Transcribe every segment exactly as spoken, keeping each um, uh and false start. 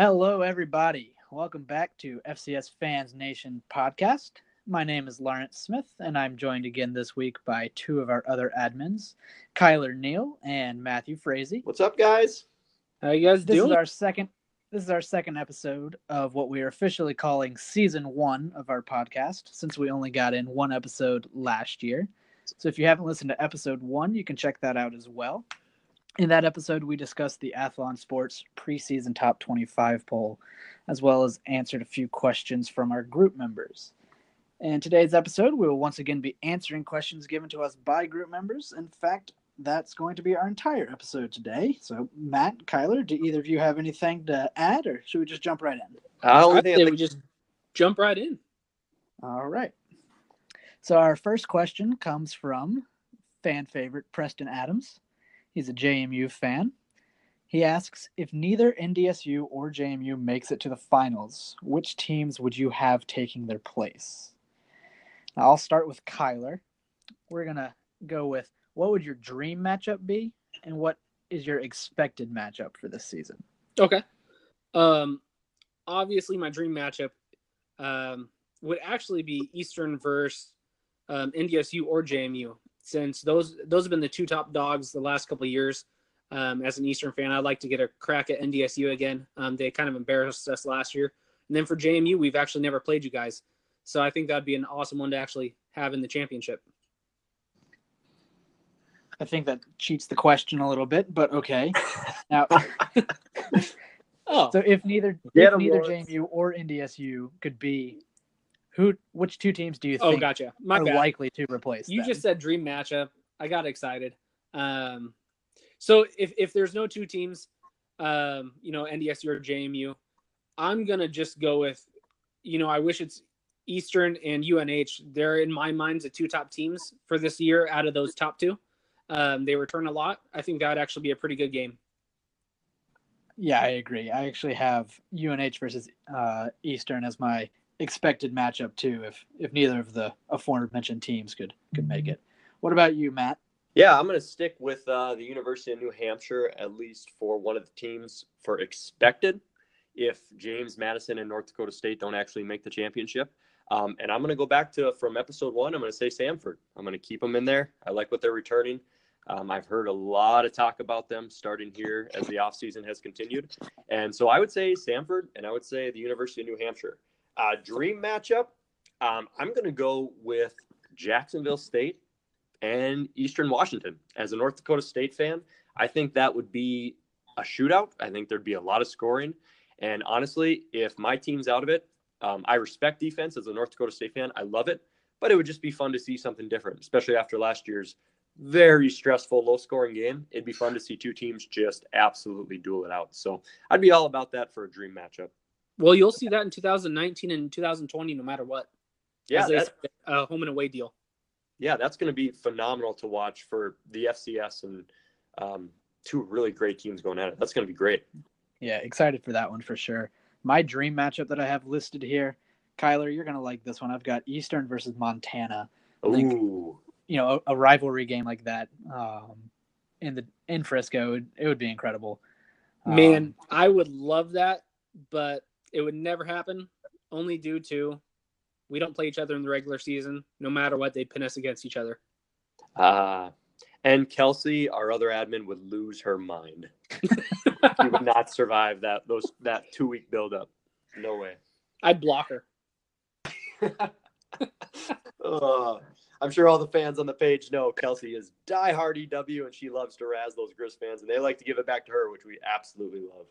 Hello, everybody. Welcome back to F C S Fans Nation podcast. My name is Lawrence Smith, and I'm joined again this week by two of our other admins, Kyler Neal and Matthew Frazee. What's up, guys? How you guys this doing? This is our second. This is our second episode of what we are officially calling Season One of our podcast, since we only got in one episode last year. So if you haven't listened to Episode One, you can check that out as well. In that episode, we discussed the Athlon Sports preseason top twenty-five poll, as well as answered a few questions from our group members. In today's episode, we will once again be answering questions given to us by group members. In fact, that's going to be our entire episode today. So, Matt, Kyler, do either of you have anything to add, or should we just jump right in? I don't think we just jump right in. All right. So our first question comes from fan favorite Preston Adams. He's a J M U fan. He asks, if neither N D S U or J M U makes it to the finals, which teams would you have taking their place? Now, I'll start with Kyler. We're going to go with, what would your dream matchup be, and what is your expected matchup for this season? Okay. Um, obviously, my dream matchup um, would actually be Eastern versus um, N D S U or J M U. Since those those have been the two top dogs the last couple of years. Um, as an Eastern fan, I'd like to get a crack at N D S U again. Um, they kind of embarrassed us last year. And then for J M U, we've actually never played you guys. So I think that'd be an awesome one to actually have in the championship. I think that cheats the question a little bit, but okay. Now, oh. So if neither, if neither J M U or N D S U could be, Who? Which two teams do you think oh, gotcha. My are bad. likely to replace You them? Just said dream matchup. I got excited. Um, so if, if there's no two teams, um, you know, N D S U or J M U, I'm going to just go with, you know, I wish it's Eastern and U N H. They're, in my mind, the two top teams for this year out of those top two. Um, they return a lot. I think that would actually be a pretty good game. Yeah, I agree. I actually have U N H versus uh, Eastern as my expected matchup too, if if neither of the aforementioned teams could could make it. What about you, Matt? Yeah, I'm going to stick with uh, the University of New Hampshire, at least for one of the teams for expected, if James Madison and North Dakota State don't actually make the championship. Um, and I'm going to go back to, from episode one, I'm going to say Samford. I'm going to keep them in there. I like what they're returning. Um, I've heard a lot of talk about them starting here as the offseason has continued. And so I would say Samford, and I would say the University of New Hampshire. Uh, dream matchup, um, I'm going to go with Jacksonville State and Eastern Washington. As a North Dakota State fan, I think that would be a shootout. I think there'd be a lot of scoring. And honestly, if my team's out of it, um, I respect defense as a North Dakota State fan. I love it. But it would just be fun to see something different, especially after last year's very stressful, low-scoring game. It'd be fun to see two teams just absolutely duel it out. So I'd be all about that for a dream matchup. Well, you'll see that in two thousand nineteen and two thousand twenty, no matter what. Yeah, that's a home and away deal. Yeah, that's going to be phenomenal to watch for the F C S and um, two really great teams going at it. That's going to be great. Yeah, excited for that one for sure. My dream matchup that I have listed here, Kyler, you're going to like this one. I've got Eastern versus Montana. I think, Ooh. You know, a, a rivalry game like that um, in the in Frisco, it, it would be incredible. Man, um, I would love that, but it would never happen, only due to we don't play each other in the regular season. No matter what, they pin us against each other. Uh, and Kelsey, our other admin, would lose her mind. She would not survive that those that two-week buildup. No way. I'd block her. uh, I'm sure all the fans on the page know Kelsey is diehard E W, and she loves to razz those Grizz fans, and they like to give it back to her, which we absolutely love.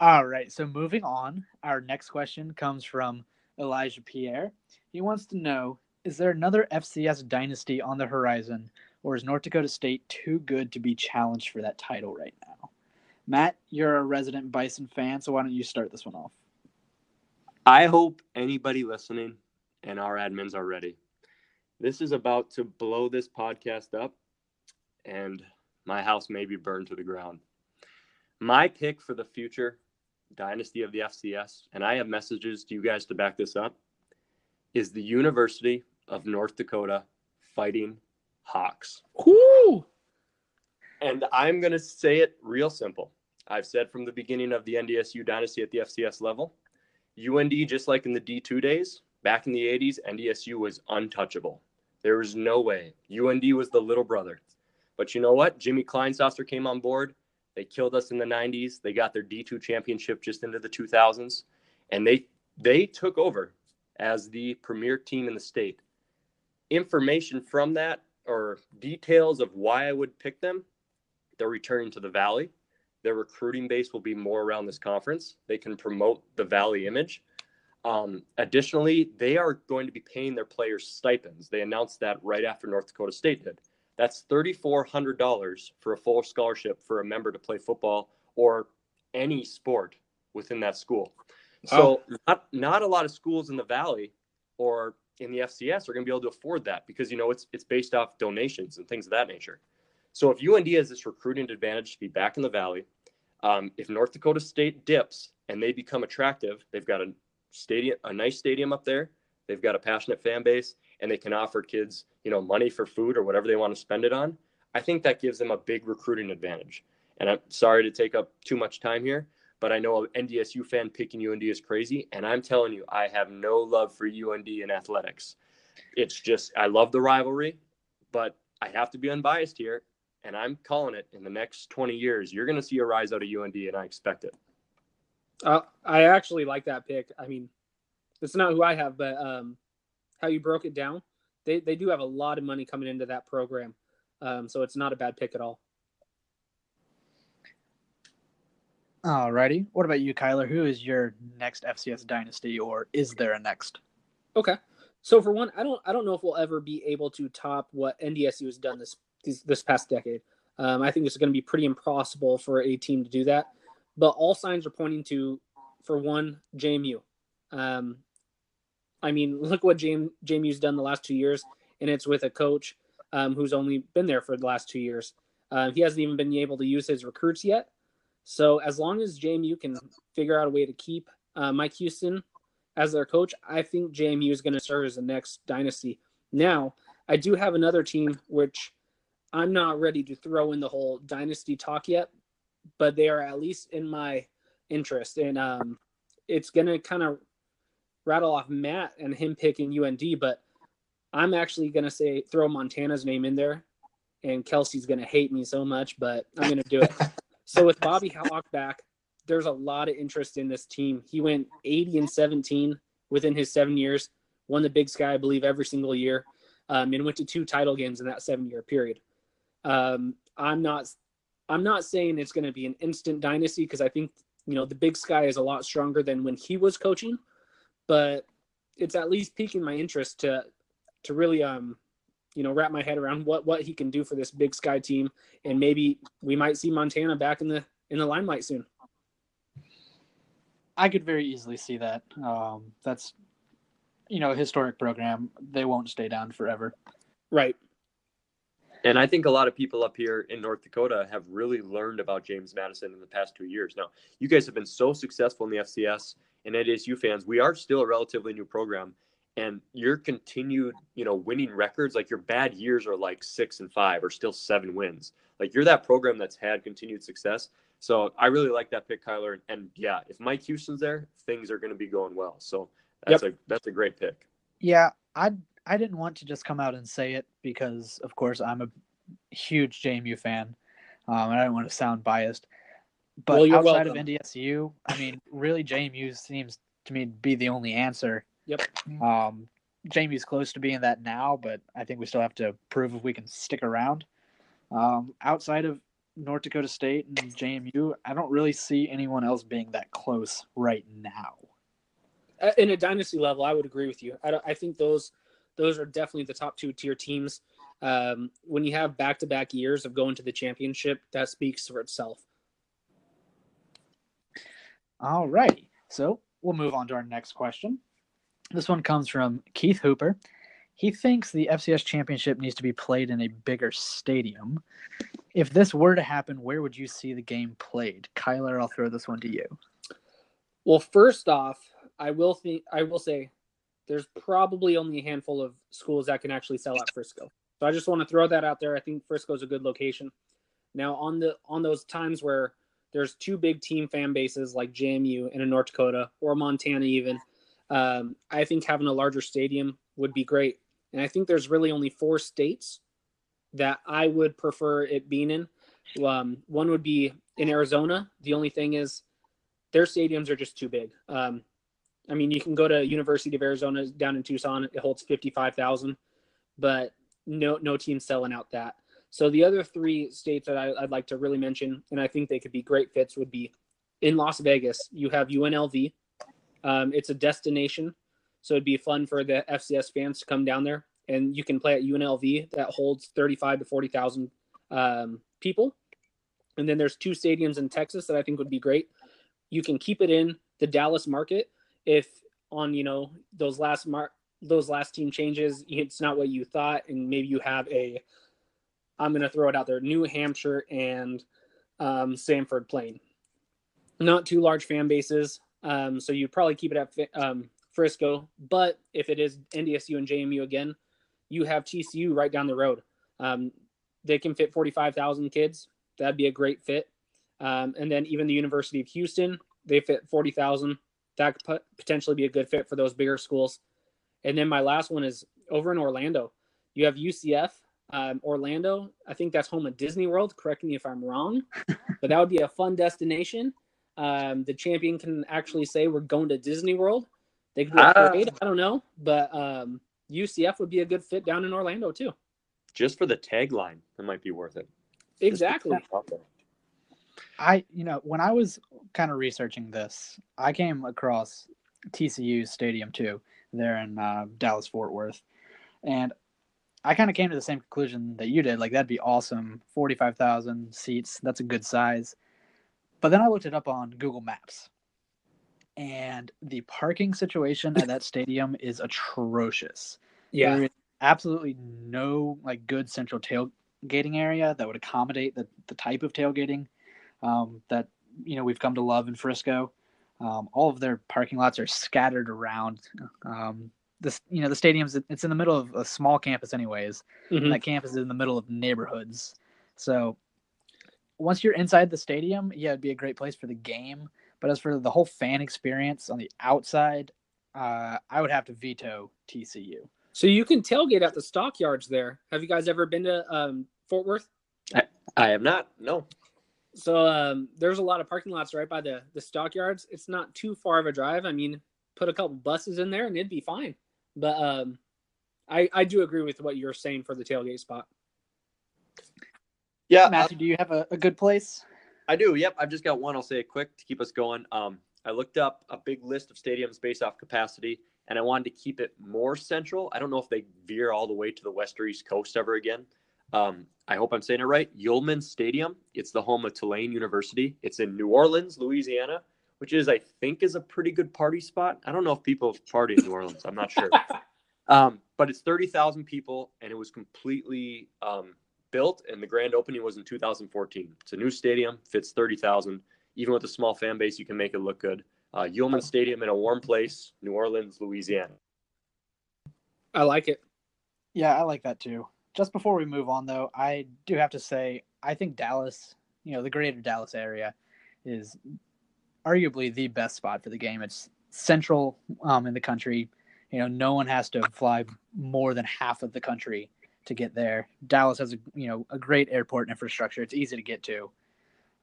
All right, so moving on, our next question comes from Elijah Pierre. He wants to know, is there another F C S dynasty on the horizon, or is North Dakota State too good to be challenged for that title right now? Matt, you're a resident Bison fan, so why don't you start this one off? I hope anybody listening and our admins are ready. This is about to blow this podcast up, and my house may be burned to the ground. My pick for the future dynasty of the F C S, and I have messages to you guys to back this up, is the University of North Dakota Fighting Hawks. Woo! And I'm going to say it real simple. I've said from the beginning of the N D S U dynasty at the F C S level, U N D, just like in the D two days, back in the eighties, N D S U was untouchable. There was no way. U N D was the little brother. But you know what? Jimmy Kleinsasser came on board. They killed us in the nineties. They got their D two championship just into the two thousands. And they they took over as the premier team in the state. Information from that, or details of why I would pick them, they're returning to the Valley. Their recruiting base will be more around this conference. They can promote the Valley image. Um, additionally, they are going to be paying their players stipends. They announced that right after North Dakota State did. That's three thousand four hundred dollars for a full scholarship for a member to play football or any sport within that school. So oh. not, not a lot of schools in the Valley or in the F C S are going to be able to afford that because, you know, it's it's based off donations and things of that nature. So if U N D has this recruiting advantage to be back in the Valley, um, if North Dakota State dips and they become attractive, they've got a stadium, a nice stadium up there. They've got a passionate fan base, and they can offer kids, you know, money for food or whatever they want to spend it on. I think that gives them a big recruiting advantage. And I'm sorry to take up too much time here, but I know an N D S U fan picking U N D is crazy. And I'm telling you, I have no love for U N D in athletics. It's just, I love the rivalry, but I have to be unbiased here. And I'm calling it, in the next twenty years, you're going to see a rise out of U N D, and I expect it. Uh, I actually like that pick. I mean, it's not who I have, but um, how you broke it down, they they do have a lot of money coming into that program. Um, so it's not a bad pick at all. All righty. What about you, Kyler? Who is your next F C S dynasty, or is there a next? Okay. So for one, I don't I don't know if we'll ever be able to top what N D S U has done this this, this past decade. Um, I think it's going to be pretty impossible for a team to do that. But all signs are pointing to, for one, J M U. Um, I mean, look what J M U's done the last two years, and it's with a coach um, who's only been there for the last two years. Uh, he hasn't even been able to use his recruits yet. So as long as J M U can figure out a way to keep uh, Mike Houston as their coach, I think J M U is going to serve as the next dynasty. Now, I do have another team, which I'm not ready to throw in the whole dynasty talk yet, but they are at least in my interest. And um, it's going to kind of rattle off Matt and him picking U N D, but I'm actually going to say throw Montana's name in there, and Kelsey's going to hate me so much, but I'm going to do it. So with Bobby Hawk back, there's a lot of interest in this team. He went eighty and seventeen within his seven years, won the Big Sky, I believe, every single year, um, and went to two title games in that seven-year period. Um, I'm not I'm not saying it's going to be an instant dynasty because I think, you know, the Big Sky is a lot stronger than when he was coaching, but it's at least piquing my interest to to really um. you know, wrap my head around what, what he can do for this Big Sky team. And maybe we might see Montana back in the, in the limelight soon. I could very easily see that. Um, that's, you know, a historic program. They won't stay down forever. Right. And I think a lot of people up here in North Dakota have really learned about James Madison in the past two years. Now, you guys have been so successful in the F C S, and N D S U fans, we are still a relatively new program. And your continued, you know, winning records, like your bad years are like six and five or still seven wins. Like you're that program that's had continued success. So I really like that pick, Kyler. And, and yeah, if Mike Houston's there, things are going to be going well. So that's yep. a that's a great pick. Yeah, I I didn't want to just come out and say it because, of course, I'm a huge J M U fan, um, and I don't want to sound biased. But well, you're outside welcome. of N D S U, I mean, really, J M U seems to me to be the only answer. Yep. Um, Jamie's close to being that now, but I think we still have to prove if we can stick around. Um, outside of North Dakota State and J M U, I don't really see anyone else being that close right now. In a dynasty level, I would agree with you. I, don't, I think those those are definitely the top two tier teams. Um, when you have back-to-back years of going to the championship, that speaks for itself. All righty. So we'll move on to our next question. This one comes from Keith Hooper. He thinks the F C S championship needs to be played in a bigger stadium. If this were to happen, where would you see the game played? Kyler, I'll throw this one to you. Well, first off, I will think I will say there's probably only a handful of schools that can actually sell out Frisco. So I just want to throw that out there. I think Frisco is a good location. Now, on the on those times where there's two big team fan bases like J M U and in North Dakota or Montana even. Um, I think having a larger stadium would be great. And I think there's really only four states that I would prefer it being in. Um, one would be in Arizona. The only thing is their stadiums are just too big. Um, I mean, you can go to University of Arizona down in Tucson. It holds fifty-five thousand, but no, no team selling out that. So the other three states that I, I'd like to really mention, and I think they could be great fits, would be in Las Vegas. You have U N L V. Um, it's a destination, so it'd be fun for the F C S fans to come down there, and you can play at U N L V that holds thirty-five to forty thousand um, people. And then there's two stadiums in Texas that I think would be great. You can keep it in the Dallas market if on, you know, those last mar- those last team changes, it's not what you thought, and maybe you have a, I'm going to throw it out there, New Hampshire and um, Samford playing. Not too large fan bases, um, so you'd probably keep it at um, Frisco. But if it is N D S U and J M U again, you have T C U right down the road. Um, they can fit forty-five thousand kids. That'd be a great fit. Um, and then even the University of Houston, they fit forty thousand. That could put, potentially be a good fit for those bigger schools. And then my last one is over in Orlando. You have U C F. Um, Orlando, I think that's home at Disney World. Correct me if I'm wrong, but that would be a fun destination. Um, the champion can actually say we're going to Disney World. They could do a parade. I don't know, but um, U C F would be a good fit down in Orlando too. Just for the tagline, it might be worth it. Exactly. I, you know, when I was kind of researching this, I came across T C U's stadium too, there in uh, Dallas Fort Worth, and I kind of came to the same conclusion that you did. Like, that'd be awesome. forty-five thousand seats. That's a good size. But then I looked it up on Google Maps, and the parking situation at that stadium is atrocious. Yeah. There is absolutely no, like, good central tailgating area that would accommodate the, the type of tailgating um, that, you know, we've come to love in Frisco. Um, all of their parking lots are scattered around, um, This, you know, the stadium's, it's in the middle of a small campus anyways. Mm-hmm. And that campus is in the middle of neighborhoods. So once you're inside the stadium, yeah, it'd be a great place for the game. But as for the whole fan experience on the outside, uh, I would have to veto T C U. So you can tailgate at the Stockyards there. Have you guys ever been to um, Fort Worth? I, I have not, no. So um, there's a lot of parking lots right by the, the Stockyards. It's not too far of a drive. I mean, put a couple buses in there and it'd be fine. But um, I, I do agree with what you're saying for the tailgate spot. Yeah. Matthew, uh, do you have a, a good place? I do. Yep. I've just got one. I'll say it quick to keep us going. Um, I looked up a big list of stadiums based off capacity, and I wanted to keep it more central. I don't know if they veer all the way to the west or east coast ever again. Um, I hope I'm saying it right. Yulman Stadium. It's the home of Tulane University. It's in New Orleans, Louisiana, which is, I think, is a pretty good party spot. I don't know if people party in New Orleans. I'm not sure. Um, but it's thirty thousand people, and it was completely um, built, and the grand opening was in two thousand fourteen. It's a new stadium, fits thirty thousand. Even with a small fan base, you can make it look good. Uh, Yulman Stadium in a warm place, New Orleans, Louisiana. I like it. Yeah, I like that too. Just before we move on, though, I do have to say, I think Dallas, you know, the greater Dallas area is – arguably the best spot for the game. It's central um, in the country. You know, no one has to fly more than half of the country to get there. Dallas has a you know a great airport infrastructure. It's easy to get to.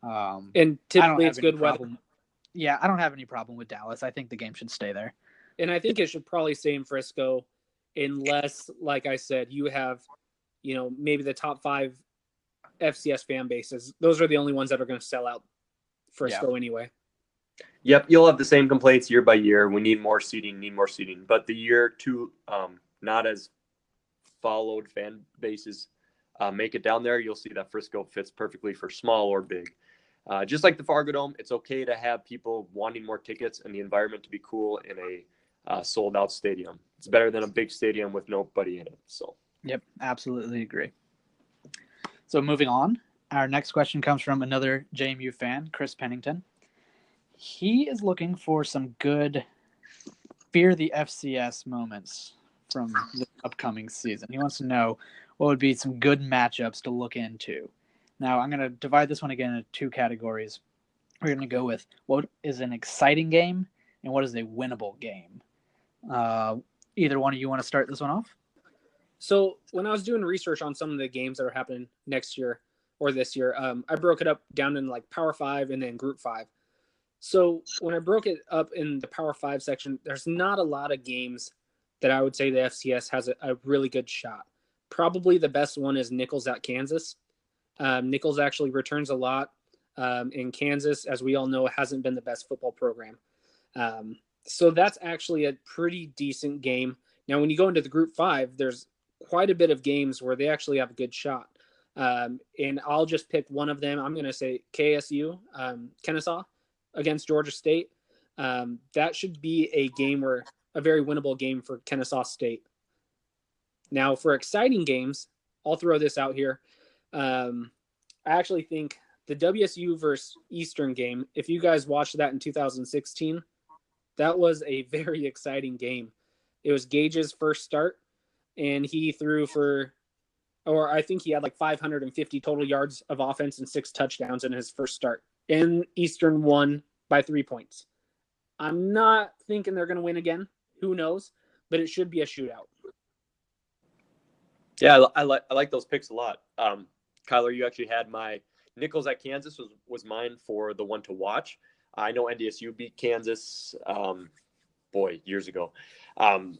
Um, and typically it's good weather. Yeah, I don't have any problem with Dallas. I think the game should stay there. And I think it should probably stay in Frisco unless, like I said, you have, you know, maybe the top five F C S fan bases. Those are the only ones that are going to sell out Frisco yeah. anyway. Yep, you'll have the same complaints year by year. We need more seating, need more seating. But the year two, um, not as followed fan bases uh, make it down there. You'll see that Frisco fits perfectly for small or big. Uh, just like the Fargo Dome, it's okay to have people wanting more tickets and the environment to be cool in a uh, sold-out stadium. It's better than a big stadium with nobody in it. So. Yep, absolutely agree. So moving on, our next question comes from another J M U fan, Chris Pennington. He is looking for some good fear the F C S moments from the upcoming season. He wants to know what would be some good matchups to look into. Now, I'm going to divide this one again into two categories. we're going to go with what is an exciting game and what is a winnable game. Uh, either one of you want to start this one off? So when I was doing research on some of the games that are happening next year or this year, um, I broke it up down in like Power Five and then Group Five. So when I broke it up in the Power Five section, there's not a lot of games that I would say the F C S has a, a really good shot. Probably the best one is Nicholls at Kansas. Um, Nicholls actually returns a lot um, in Kansas, as we all know, it hasn't been the best football program. Um, so that's actually a pretty decent game. Now, when you go into the Group Five, there's quite a bit of games where they actually have a good shot. Um, and I'll just pick one of them. I'm going to say K S U, um, Kennesaw against Georgia State. Um, that should be a game where a very winnable game for Kennesaw State. Now for exciting games, I'll throw this out here. Um, I actually think the W S U versus Eastern game, if you guys watched that in two thousand sixteen, that was a very exciting game. It was Gage's first start and he threw for, or I think he had like five hundred fifty total yards of offense and six touchdowns in his first start. And Eastern won by three points. I'm not thinking they're going to win again. Who knows? But it should be a shootout. Yeah, I, I like I like those picks a lot. Um, Kyler, you actually had my Nicholls at Kansas was, was mine for the one to watch. I know N D S U beat Kansas, um, boy, years ago. Um,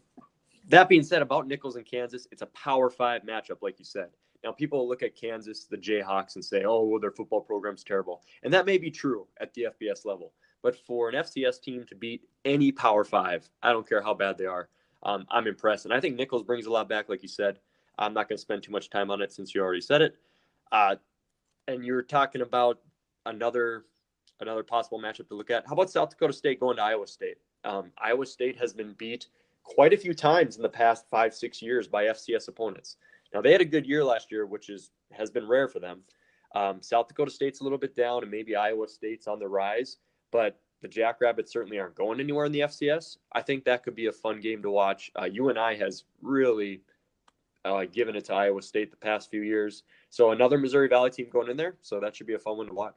that being said, about Nicholls and Kansas, it's a Power Five matchup, like you said. Now, people look at Kansas, the Jayhawks, and say, oh, well, their football program's terrible. And that may be true at the F B S level. But for an F C S team to beat any Power Five, I don't care how bad they are, um, I'm impressed. And I think Nicholls brings a lot back, like you said. I'm not going to spend too much time on it since you already said it. Uh, and you were talking about another another possible matchup to look at. How about South Dakota State going to Iowa State? Um, Iowa State has been beat quite a few times in the past five, six years by F C S opponents. Now, they had a good year last year, which is has been rare for them. Um, South Dakota State's a little bit down, and maybe Iowa State's on the rise. But the Jackrabbits certainly aren't going anywhere in the F C S. I think that could be a fun game to watch. Uh, U N I has really... Uh, given it to Iowa State the past few years. So another Missouri Valley team going in there. So that should be a fun one to watch.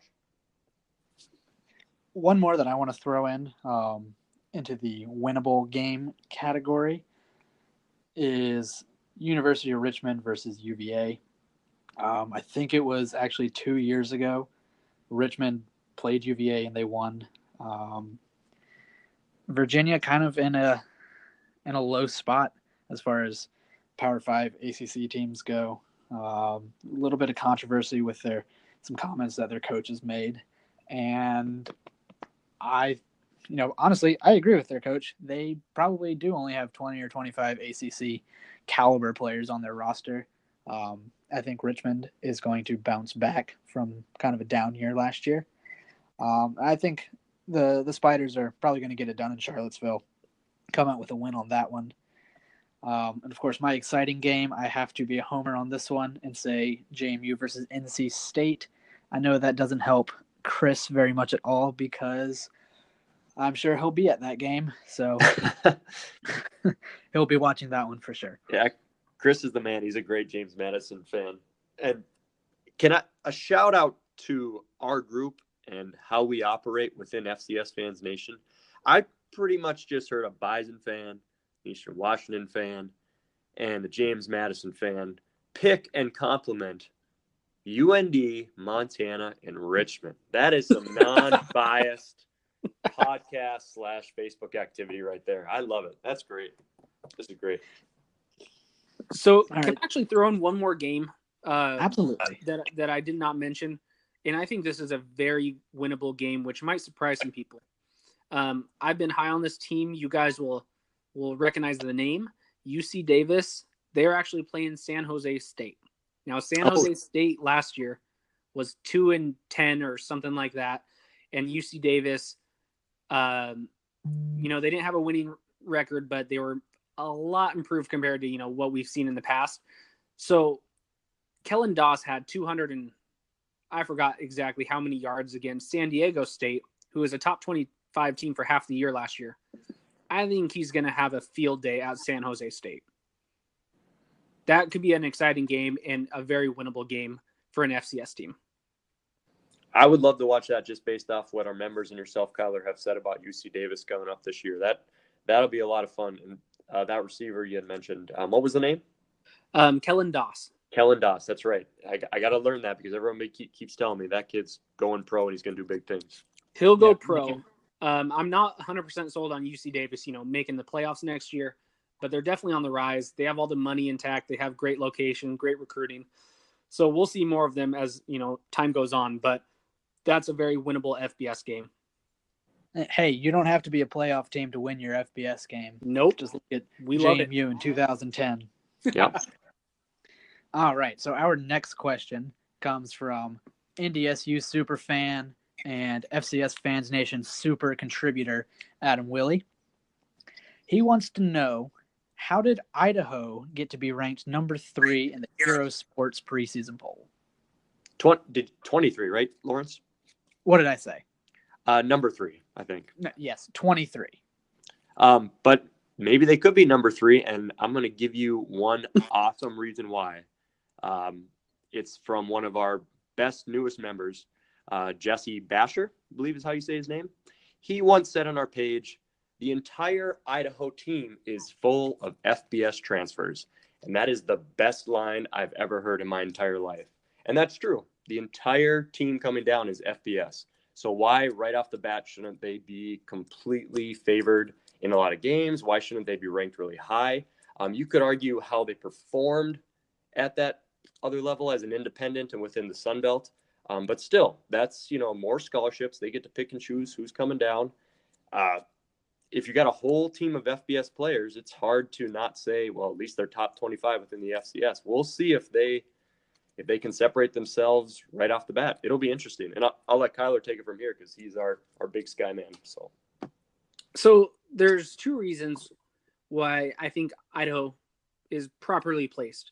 One more that I want to throw in um, into the winnable game category is University of Richmond versus U V A. Um, I think it was actually two years ago. Richmond played U V A and they won. Um, Virginia kind of in a in a low spot as far as Power Five A C C teams go. Um, a little bit of controversy with their some comments that their coaches made, and I, you know, honestly, I agree with their coach. They probably do only have twenty or twenty-five A C C caliber players on their roster. Um, I think Richmond is going to bounce back from kind of a down year last year. Um, I think the the Spiders are probably going to get it done in Charlottesville. Come out with a win on that one. Um, and, of course, my exciting game, I have to be a homer on this one and say J M U versus N C State. I know that doesn't help Chris very much at all because I'm sure he'll be at that game. So he'll be watching that one for sure. Yeah, Chris is the man. He's a great James Madison fan. And can I a shout-out to our group and how we operate within F C S Fans Nation. I pretty much just heard a Bison fan, Eastern Washington fan, and the James Madison fan pick and compliment U N D, Montana, and Richmond. That is some non-biased podcast slash Facebook activity right there. I love it. That's great. This is great. So right. Can I actually throw in one more game? Uh, Absolutely. That, that I did not mention, and I think this is a very winnable game, which might surprise some people. Um, I've been high on this team. You guys will will recognize the name. U C Davis, they're actually playing San Jose State. Now, San Jose oh. State last year was two and ten or something like that. And U C Davis, um, you know, they didn't have a winning record, but they were a lot improved compared to, you know, what we've seen in the past. So Kellen Doss had two hundred and I forgot exactly how many yards against San Diego State, who was a top twenty-five team for half the year last year. I think he's going to have a field day at San Jose State. That could be an exciting game and a very winnable game for an F C S team. I would love to watch that just based off what our members and yourself, Kyler, have said about U C Davis coming up this year. That, that'll be a lot of fun. And uh, that receiver you had mentioned, um, what was the name? Um, Kellen Doss. Kellen Doss, that's right. I, I got to learn that because everyone keep, keeps telling me that kid's going pro and he's going to do big things. He'll go yeah, pro. He um, I'm not one hundred percent sold on U C Davis, you know, making the playoffs next year, but they're definitely on the rise. They have all the money intact. They have great location, great recruiting. So we'll see more of them as, you know, time goes on, but that's a very winnable F B S game. Hey, you don't have to be a playoff team to win your F B S game. Nope. Just look at we J M U in two thousand ten. Yeah. All right, so our next question comes from N D S U superfan and F C S Fans Nation super contributor Adam Willey. He wants to know, how did Idaho get to be ranked number three in the Hero Sports preseason poll? twenty, did twenty-three, right, Lawrence? What did I say? Uh, number three, I think. No, yes, twenty-three. Um, but maybe they could be number three, and I'm going to give you one awesome reason why. Um, it's from one of our best, newest members, uh, Jesse Basher, I believe is how you say his name. He once said on our page, the entire Idaho team is full of F B S transfers. And that is the best line I've ever heard in my entire life. And that's true. The entire team coming down is F B S. So why right off the bat shouldn't they be completely favored in a lot of games? Why shouldn't they be ranked really high? Um, you could argue how they performed at that other level as an independent and within the Sun Belt. Um, but still, that's, you know, more scholarships. They get to pick and choose who's coming down. Uh, if you got a whole team of F B S players, it's hard to not say, well, at least they're top twenty-five within the F C S. We'll see if they if they can separate themselves right off the bat. It'll be interesting. And I'll, I'll let Kyler take it from here because he's our, our big sky man. So. so there's two reasons why I think Idaho is properly placed.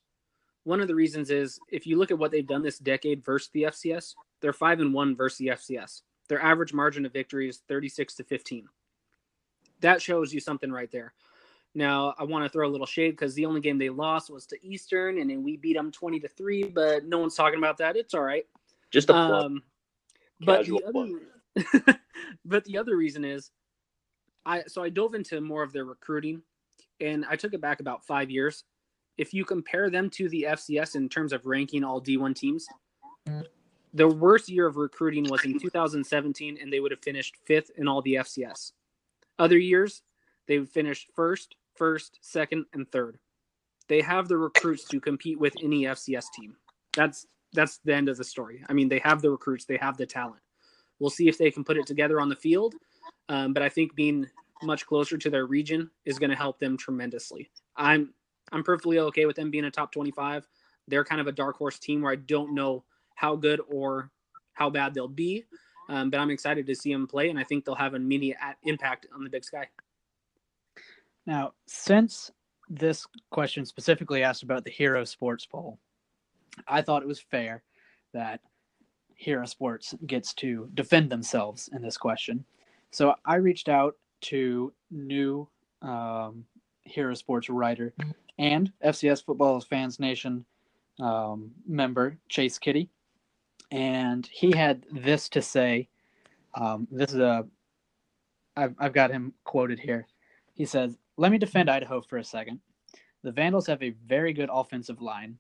One of the reasons is if you look at what they've done this decade versus the F C S, they're five and one versus the F C S. Their average margin of victory is thirty-six to fifteen. That shows you something right there. Now I want to throw a little shade because the only game they lost was to Eastern, and then we beat them twenty to three, but no one's talking about that. It's all right. Just a plug. Um, but the other, but the other reason is I, so I dove into more of their recruiting, and I took it back about five years. If you compare them to the F C S in terms of ranking all D one teams, their worst year of recruiting was in two thousand seventeen, and they would have finished fifth in all the F C S. Other years, they finished first, first, second, and third. They have the recruits to compete with any F C S team. That's that's the end of the story. I mean, they have the recruits. They have the talent. We'll see if they can put it together on the field. Um, but I think being much closer to their region is going to help them tremendously. I'm I'm perfectly okay with them being a top twenty-five. They're kind of a dark horse team where I don't know how good or how bad they'll be. Um, but I'm excited to see them play, and I think they'll have an immediate impact on the Big Sky. Now, since this question specifically asked about the Hero Sports poll, I thought it was fair that Hero Sports gets to defend themselves in this question. So I reached out to new um, Hero Sports writer and F C S Football Fans Nation um, member, Chase Kitty. And he had this to say. Um, this is a, I've, I've got him quoted here. He says, "Let me defend Idaho for a second. The Vandals have a very good offensive line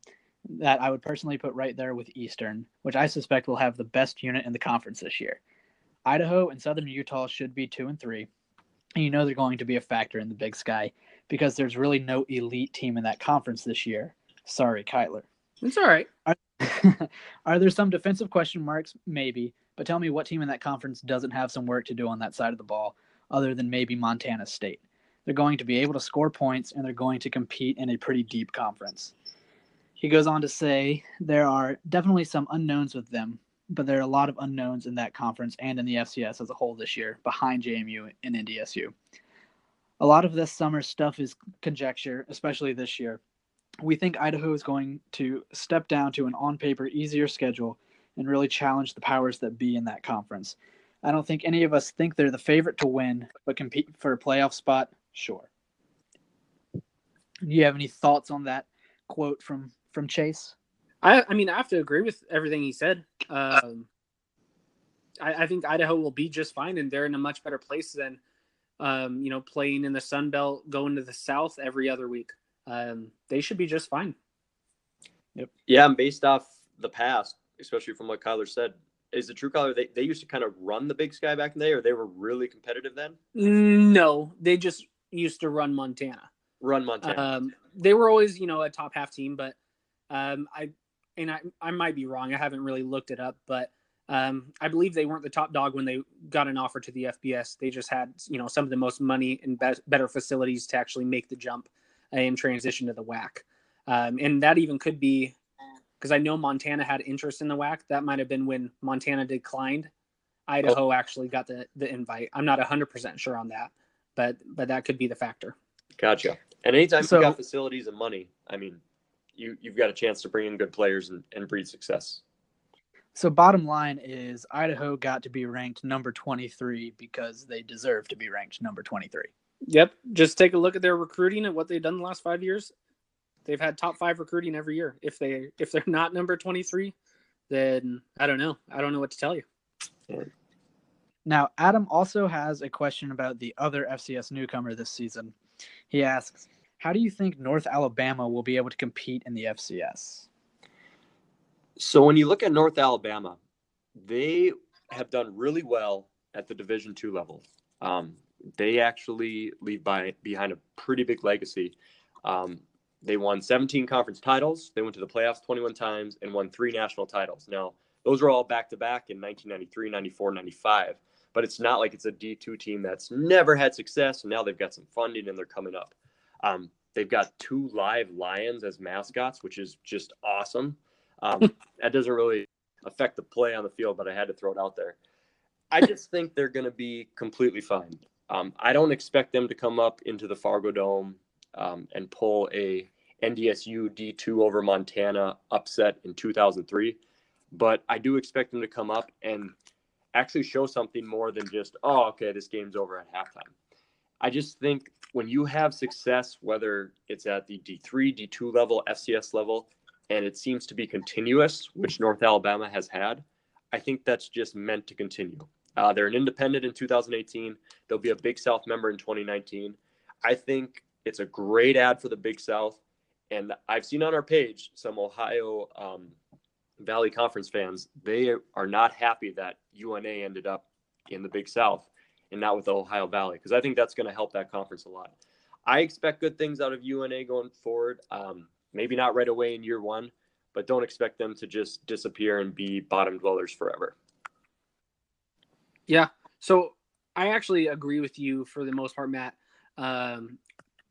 that I would personally put right there with Eastern, which I suspect will have the best unit in the conference this year. Idaho and Southern Utah should be two and three. And you know they're going to be a factor in the Big Sky because there's really no elite team in that conference this year. Sorry, Kyler." It's all right. Are, are there some defensive question marks? Maybe. But tell me what team in that conference doesn't have some work to do on that side of the ball other than maybe Montana State. They're going to be able to score points, and they're going to compete in a pretty deep conference. He goes on to say there are definitely some unknowns with them, but there are a lot of unknowns in that conference and in the F C S as a whole this year behind J M U and N D S U. A lot of this summer stuff is conjecture, especially this year. We think Idaho is going to step down to an on-paper easier schedule and really challenge the powers that be in that conference. I don't think any of us think they're the favorite to win, but compete for a playoff spot, sure. Do you have any thoughts on that quote from, from Chase? I, I mean, I have to agree with everything he said. Um, I, I think Idaho will be just fine, and they're in a much better place than, um, you know, playing in the Sun Belt, going to the South every other week. Um, they should be just fine. Yep. Yeah, and based off the past, especially from what Kyler said, is the true Kyler, they, they used to kind of run the Big Sky back in the day, or they were really competitive then? No, they just used to run Montana. Run Montana. Um, they were always, you know, a top half team, but um, I and I, I might be wrong. I haven't really looked it up, but um, I believe they weren't the top dog when they got an offer to the F B S. They just had, you know, some of the most money and be- better facilities to actually make the jump and transition to the W A C. Um, and that even could be, because I know Montana had interest in the W A C. That might have been when Montana declined. Idaho oh. actually got the, the invite. I'm not one hundred percent sure on that, but but that could be the factor. Gotcha. And anytime so, you've got facilities and money, I mean, you, you've got a chance to bring in good players and, and breed success. So bottom line is Idaho got to be ranked number twenty-three because they deserve to be ranked number twenty-three. Yep. Just take a look at their recruiting and what they've done the last five years. They've had top five recruiting every year. If they if they're not number twenty-three, then I don't know. I don't know what to tell you. Now, Adam also has a question about the other F C S newcomer this season. He asks, "How do you think North Alabama will be able to compete in the F C S?" So when you look at North Alabama, they have done really well at the Division two level. Um, they actually leave by, behind a pretty big legacy. Um, They won seventeen conference titles. They went to the playoffs twenty-one times and won three national titles. Now, those were all back-to-back in nineteen ninety-three, ninety-four, ninety-five. But it's not like it's a D two team that's never had success. Now they've got some funding and they're coming up. Um, they've got two live lions as mascots, which is just awesome. Um, that doesn't really affect the play on the field, but I had to throw it out there. I just think they're going to be completely fine. Um, I don't expect them to come up into the Fargo Dome Um, and pull a N D S U D two over Montana upset in two thousand three. But I do expect them to come up and actually show something more than just, oh, okay, this game's over at halftime. I just think when you have success, whether it's at the D three, D two level, F C S level, and it seems to be continuous, which North Alabama has had, I think that's just meant to continue. Uh, they're an independent in two thousand eighteen. They'll be a Big South member in twenty nineteen. I think it's a great ad for the Big South. And I've seen on our page some Ohio um, Valley Conference fans, they are not happy that U N A ended up in the Big South and not with the Ohio Valley, because I think that's going to help that conference a lot. I expect good things out of U N A going forward. Um, maybe not right away in year one, but don't expect them to just disappear and be bottom dwellers forever. Yeah. So I actually agree with you for the most part, Matt. Um,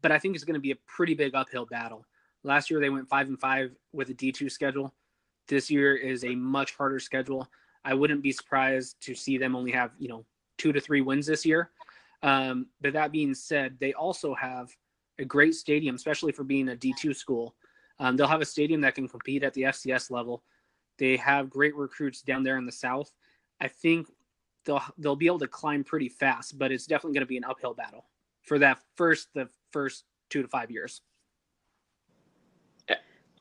But I think it's going to be a pretty big uphill battle. Last year, they went five and five with a D two schedule. This year is a much harder schedule. I wouldn't be surprised to see them only have, you know, two to three wins this year. Um, but that being said, they also have a great stadium, especially for being a D two school. Um, they'll have a stadium that can compete at the F C S level. They have great recruits down there in the South. I think they'll they'll be able to climb pretty fast, but it's definitely going to be an uphill battle for that first the first two to five years.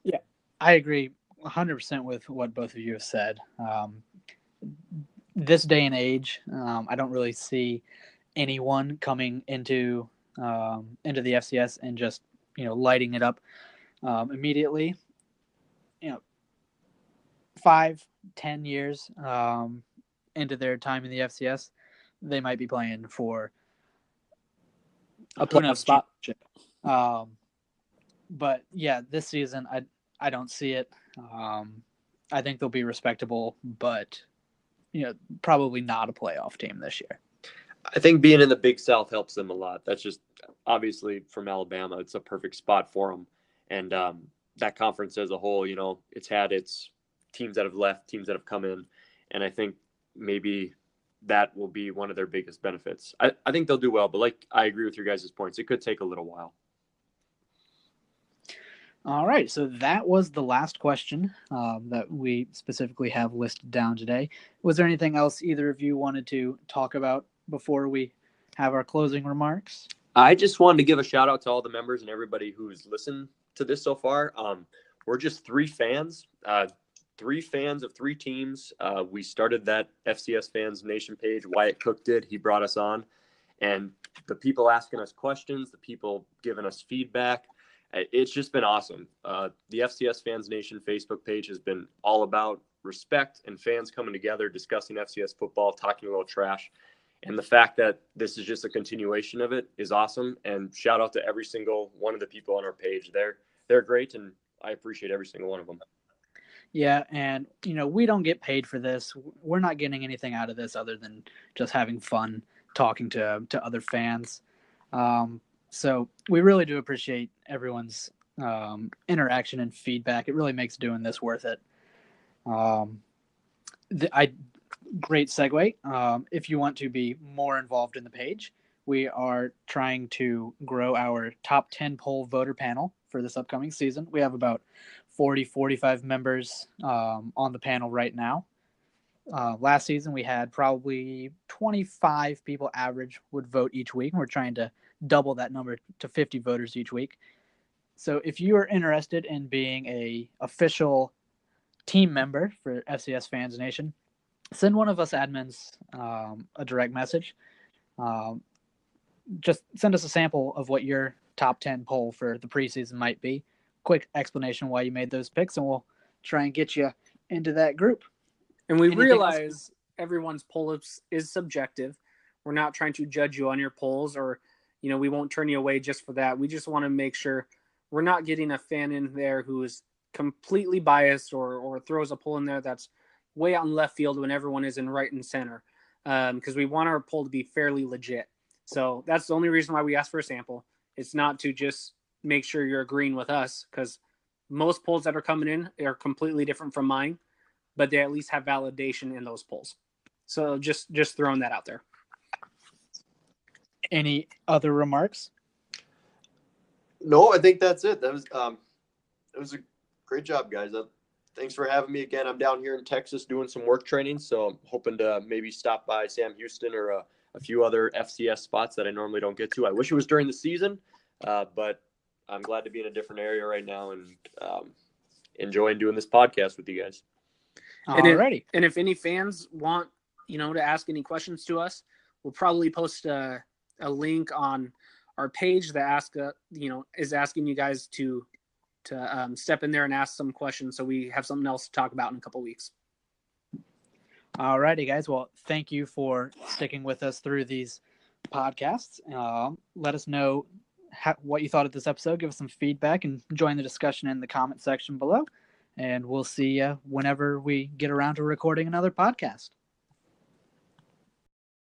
Yeah, I agree one hundred percent with what both of you have said. Um, this day and age, um, I don't really see anyone coming into um, into the F C S and just, you know, lighting it up um, immediately. You know, five, ten years um, into their time in the F C S, they might be playing for a playoff spot. Um, but yeah, this season, I, I don't see it. Um, I think they'll be respectable, but, you know, probably not a playoff team this year. I think being in the Big South helps them a lot. That's just obviously from Alabama. It's a perfect spot for them. And, um, that conference as a whole, you know, it's had its teams that have left, teams that have come in. And I think maybe that will be one of their biggest benefits. I, I think they'll do well, but like I agree with your guys' points. It could take a little while. All right, so that was the last question um, that we specifically have listed down today. Was there anything else either of you wanted to talk about before we have our closing remarks? I just wanted to give a shout out to all the members and everybody who's listened to this so far. Um, we're just three fans. Uh, three fans of three teams. Uh, we started that F C S Fans Nation page. Wyatt Cook did. He brought us on. And the people asking us questions, the people giving us feedback, it's just been awesome. Uh, the F C S Fans Nation Facebook page has been all about respect and fans coming together, discussing F C S football, talking a little trash. And the fact that this is just a continuation of it is awesome. And shout out to every single one of the people on our page. They're, they're great, and I appreciate every single one of them. Yeah, and, you know, we don't get paid for this. We're not getting anything out of this other than just having fun talking to to other fans. Um, so we really do appreciate everyone's um, interaction and feedback. It really makes doing this worth it. Um, the, I great segue. Um, if you want to be more involved in the page, we are trying to grow our top ten poll voter panel for this upcoming season. We have about forty, forty-five members um, on the panel right now. Uh, last season, we had probably twenty-five people average would vote each week. And we're trying to double that number to fifty voters each week. So if you are interested in being a official team member for F C S Fans Nation, send one of us admins um, a direct message. Um, just send us a sample of what your top ten poll for the preseason might be. Quick explanation why you made those picks, and we'll try and get you into that group. And we Anything realize else? Everyone's poll is, is subjective. We're not trying to judge you on your polls, or, you know, we won't turn you away just for that. We just want to make sure we're not getting a fan in there who is completely biased or or throws a poll in there that's way out in left field when everyone is in right and center, um, because we want our poll to be fairly legit. So that's the only reason why we ask for a sample. It's not to just make sure you're agreeing with us, because most polls that are coming in are completely different from mine, but they at least have validation in those polls. So just, just throwing that out there. Any other remarks? No, I think that's it. That was, um, it was a great job, guys. Uh, thanks for having me again. I'm down here in Texas doing some work training, so I'm hoping to maybe stop by Sam Houston or a, a few other F C S spots that I normally don't get to. I wish it was during the season, uh, but I'm glad to be in a different area right now and um, enjoying doing this podcast with you guys. And if, and if any fans want, you know, to ask any questions to us, we'll probably post a, a link on our page that ask, uh, you know, is asking you guys to to um, step in there and ask some questions, so we have something else to talk about in a couple weeks. All righty, guys. Well, thank you for sticking with us through these podcasts. Um, let us know how, what you thought of this episode. Give us some feedback and join the discussion in the comment section below. And we'll see you whenever we get around to recording another podcast.